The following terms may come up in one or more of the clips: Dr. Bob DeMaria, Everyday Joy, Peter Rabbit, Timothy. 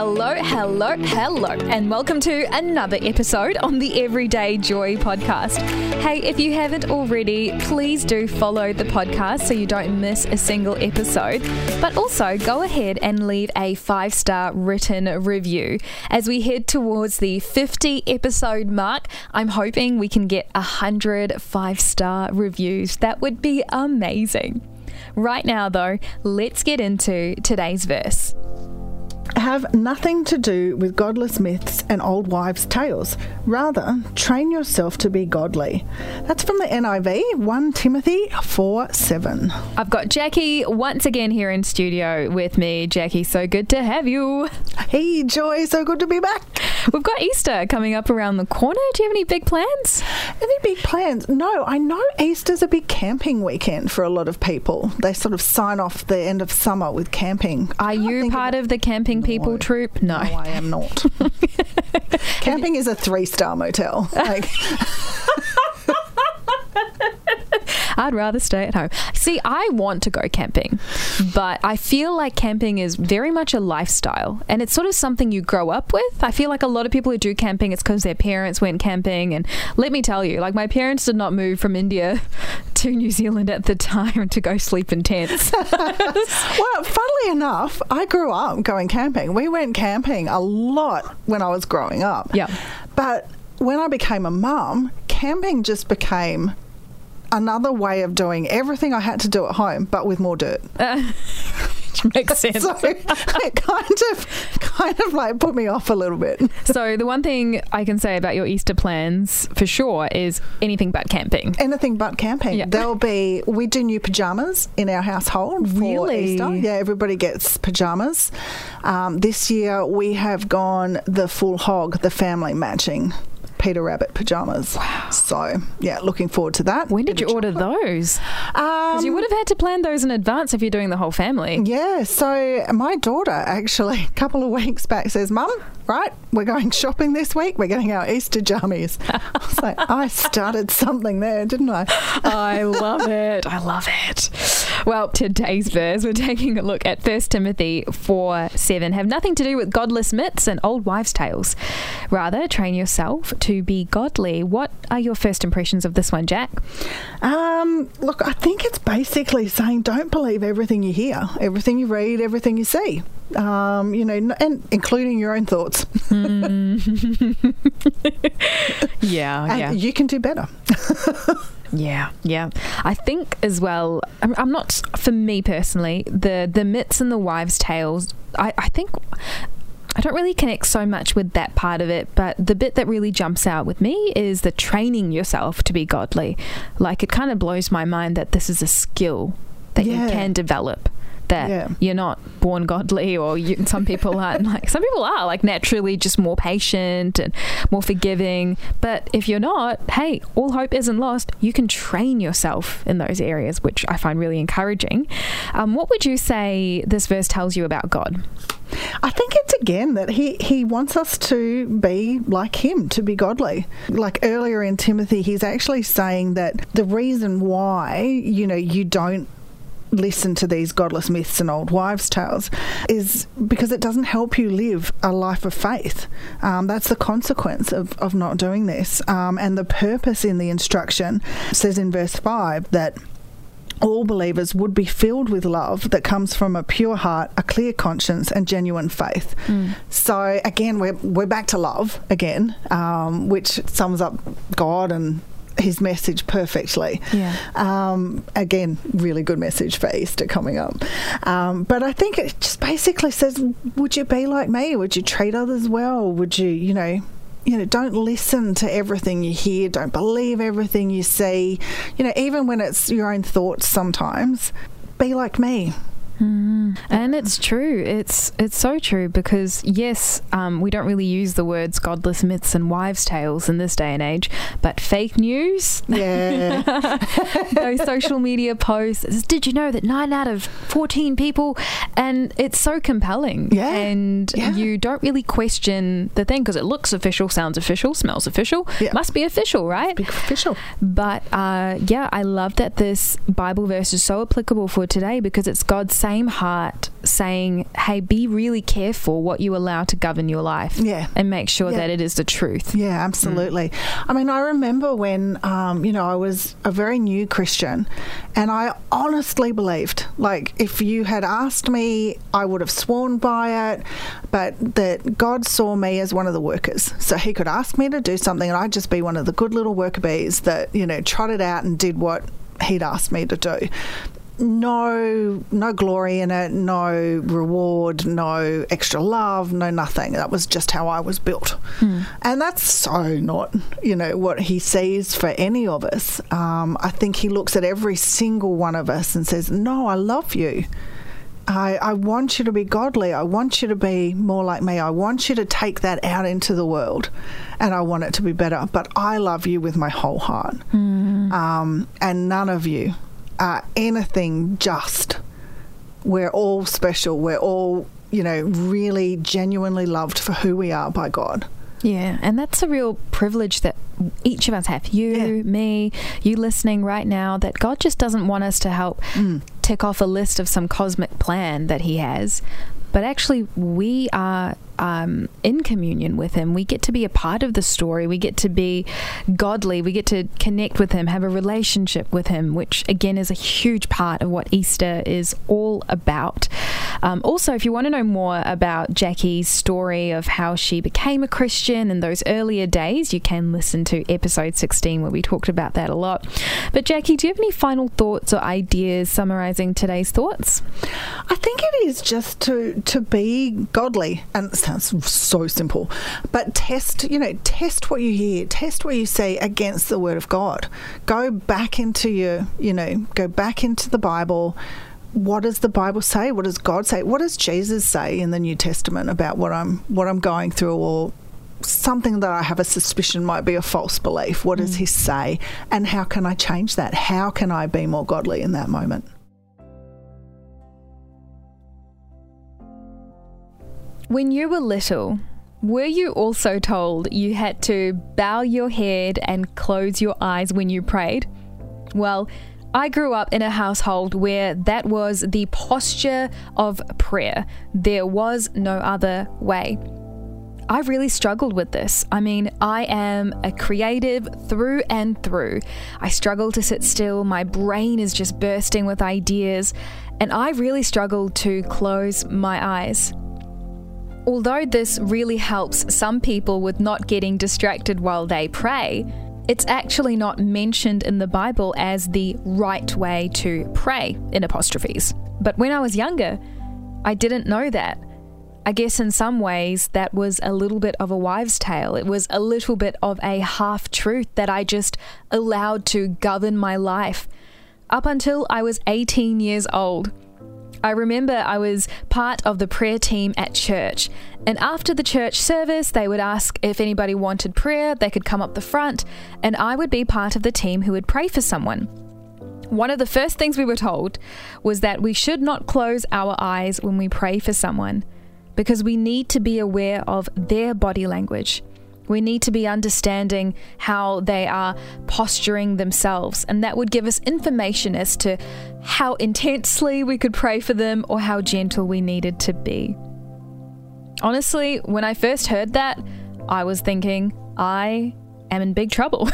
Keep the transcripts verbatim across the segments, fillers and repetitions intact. Hello, hello, hello, and welcome to another episode on the Everyday Joy podcast. Hey, if you haven't already, please do follow the podcast so you don't miss a single episode, but also go ahead and leave a five-star written review. As we head towards the fifty episode mark, I'm hoping we can get one hundred five-star reviews. That would be amazing. Right now, though, let's get into today's verse. Have nothing to do with godless myths and old wives' tales. Rather, train yourself to be godly. That's from the N I V, First Timothy four seven. I've got Jackie once again here in studio with me. Jackie, so good to have you. Hey, Joy, so good to be back. We've got Easter coming up around the corner. Do you have any big plans? Any big plans? No, I know Easter's a big camping weekend for a lot of people. They sort of sign off the end of summer with camping. Are you part of the camping people no, troop? No. no, I am not. Camping is a three-star motel. Like. I'd rather stay at home. See, I want to go camping, but I feel like camping is very much a lifestyle, and it's sort of something you grow up with. I feel like a lot of people who do camping, it's because their parents went camping, and let me tell you, like, my parents did not move from India to New Zealand at the time to go sleep in tents. Well, funnily enough, I grew up going camping. We went camping a lot when I was growing up. Yeah. But when I became a mum, camping just became another way of doing everything I had to do at home, but with more dirt. Uh, which makes sense. So it kind of, kind of like put me off a little bit. So the one thing I can say about your Easter plans for sure is anything but camping. Anything but camping. Yeah. There'll be, we do new pajamas in our household for really? Easter. Yeah, everybody gets pajamas. Um, this year we have gone the full hog, the family matching Peter Rabbit pajamas. Wow. So, yeah, looking forward to that. When did Bit you order those? Because um, you would have had to plan those in advance if you're doing the whole family. Yeah. So my daughter actually a couple of weeks back says, Mum, right, we're going shopping this week. We're getting our Easter jammies. I was like, I started something there, didn't I? I love it. I love it. Well, today's verse, we're taking a look at First Timothy four seven. Have nothing to do with godless myths and old wives' tales. Rather, train yourself to to be godly. What are your first impressions of this one, Jack? Um, look, I think it's basically saying don't believe everything you hear, everything you read, everything you see. Um, you know, and including your own thoughts. mm. yeah, and yeah. You can do better. Yeah, yeah. I think as well, I'm, I'm not, for me personally, the, the myths and the wives' tales, I, I think I don't really connect so much with that part of it, but the bit that really jumps out with me is the training yourself to be godly. Like, it kind of blows my mind that this is a skill that yeah. you can develop, that yeah. you're not born godly, or you, some people aren't. Like, some people are, like, naturally just more patient and more forgiving. But if you're not, hey, all hope isn't lost. You can train yourself in those areas, which I find really encouraging. Um, what would you say this verse tells you about God? I think it's again that he, he wants us to be like him, to be godly. Like earlier in Timothy, he's actually saying that the reason why, you know, you don't listen to these godless myths and old wives' tales is because it doesn't help you live a life of faith. Um, that's the consequence of, of not doing this. Um, and the purpose in the instruction says in verse five that all believers would be filled with love that comes from a pure heart, a clear conscience, and genuine faith. Mm. So again, we're we're back to love again, um, which sums up God and his message perfectly. Yeah. Um, again, really good message for Easter coming up. Um, but I think it just basically says, would you be like me? Would you treat others well? Would you, you know? You know, don't listen to everything you hear. Don't believe everything you see. You know, even when it's your own thoughts sometimes, be like me. Mm. And it's true. It's it's so true because, yes, um, we don't really use the words godless myths and wives' tales in this day and age, but fake news, yeah, those social media posts. Did you know that nine out of fourteen people, and it's so compelling. Yeah. And yeah. you don't really question the thing because it looks official, sounds official, smells official, yeah. must be official, right? Be official. But, uh, yeah, I love that this Bible verse is so applicable for today because it's God's saying same heart about saying, hey, be really careful what you allow to govern your life. Yeah. And make sure yeah. that it is the truth. Yeah, absolutely. Mm. I mean, I remember when, um, you know, I was a very new Christian, and I honestly believed, like, if you had asked me, I would have sworn by it, but that God saw me as one of the workers. So he could ask me to do something and I'd just be one of the good little worker bees that, you know, trotted out and did what he'd asked me to do. No, no glory in it, no reward, no extra love, no nothing. That was just how I was built. Mm. And that's so not, you know, what he sees for any of us. Um, I think he looks at every single one of us and says, no, I love you. I, I want you to be godly. I want you to be more like me. I want you to take that out into the world, and I want it to be better. But I love you with my whole heart. Mm. Um, and none of you are anything just. We're all special. We're all, you know, really genuinely loved for who we are by God. Yeah, and that's a real privilege that each of us have. You, yeah. me, you listening right now, that God just doesn't want us to help mm. tick off a list of some cosmic plan that he has. But actually, we are um, in communion with him. We get to be a part of the story. We get to be godly. We get to connect with him, have a relationship with him, which, again, is a huge part of what Easter is all about. Um, also, if you want to know more about Jackie's story of how she became a Christian in those earlier days, you can listen to episode sixteen, where we talked about that a lot. But Jackie, do you have any final thoughts or ideas summarizing today's thoughts? I think it is just to... to be godly, and it sounds so simple, but test, you know, test what you hear, test what you see against the Word of God. Go back into your, you know, go back into the Bible. What does the Bible say? What does God say? What does Jesus say in the New Testament about what I'm, what I'm going through, or something that I have a suspicion might be a false belief? What does mm. he say? And how can I change that? How can I be more godly in that moment? When you were little, were you also told you had to bow your head and close your eyes when you prayed? Well, I grew up in a household where that was the posture of prayer. There was no other way. I really struggled with this. I mean, I am a creative through and through. I struggle to sit still. My brain is just bursting with ideas, and I really struggled to close my eyes. Although this really helps some people with not getting distracted while they pray, it's actually not mentioned in the Bible as the right way to pray, in apostrophes. But when I was younger, I didn't know that. I guess in some ways that was a little bit of a wives' tale. It was a little bit of a half-truth that I just allowed to govern my life up until I was eighteen years old. I remember I was part of the prayer team at church, and after the church service, they would ask if anybody wanted prayer. They could come up the front, and I would be part of the team who would pray for someone. One of the first things we were told was that we should not close our eyes when we pray for someone, because we need to be aware of their body language. We need to be understanding how they are posturing themselves, and that would give us information as to how intensely we could pray for them or how gentle we needed to be. Honestly, when I first heard that, I was thinking, I am in big trouble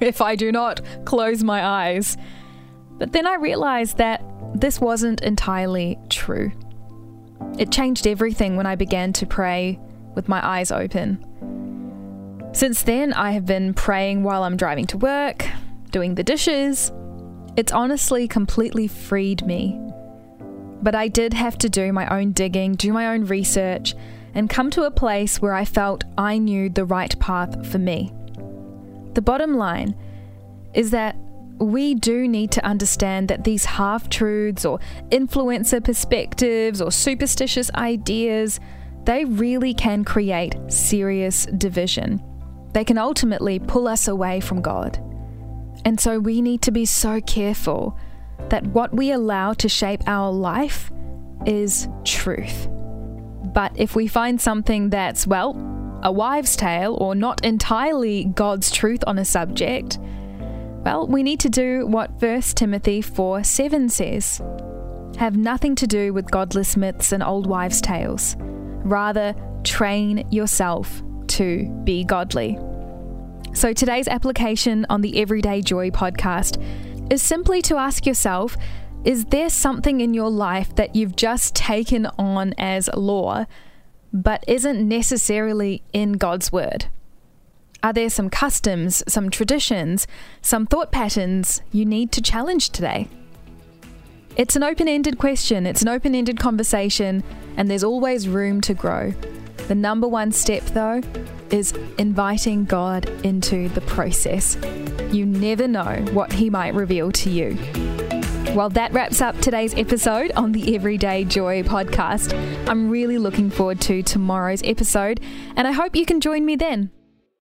if I do not close my eyes. But then I realized that this wasn't entirely true. It changed everything when I began to pray with my eyes open. Since then, I have been praying while I'm driving to work, doing the dishes. It's honestly completely freed me. But I did have to do my own digging, do my own research, and come to a place where I felt I knew the right path for me. The bottom line is that we do need to understand that these half-truths or influencer perspectives or superstitious ideas, they really can create serious division. They can ultimately pull us away from God. And so we need to be so careful that what we allow to shape our life is truth. But if we find something that's, well, a wives' tale or not entirely God's truth on a subject, well, we need to do what First Timothy four seven says. have nothing to do with godless myths and old wives' tales. Rather, train yourself to be godly. So today's application on the Everyday Joy podcast is simply to ask yourself, is there something in your life that you've just taken on as law, but isn't necessarily in God's word? Are there some customs, some traditions, some thought patterns you need to challenge today? It's an open-ended question, it's an open-ended conversation, and there's always room to grow. The number one step, though, is inviting God into the process. You never know what He might reveal to you. Well, that wraps up today's episode on the Everyday Joy podcast. I'm really looking forward to tomorrow's episode, and I hope you can join me then.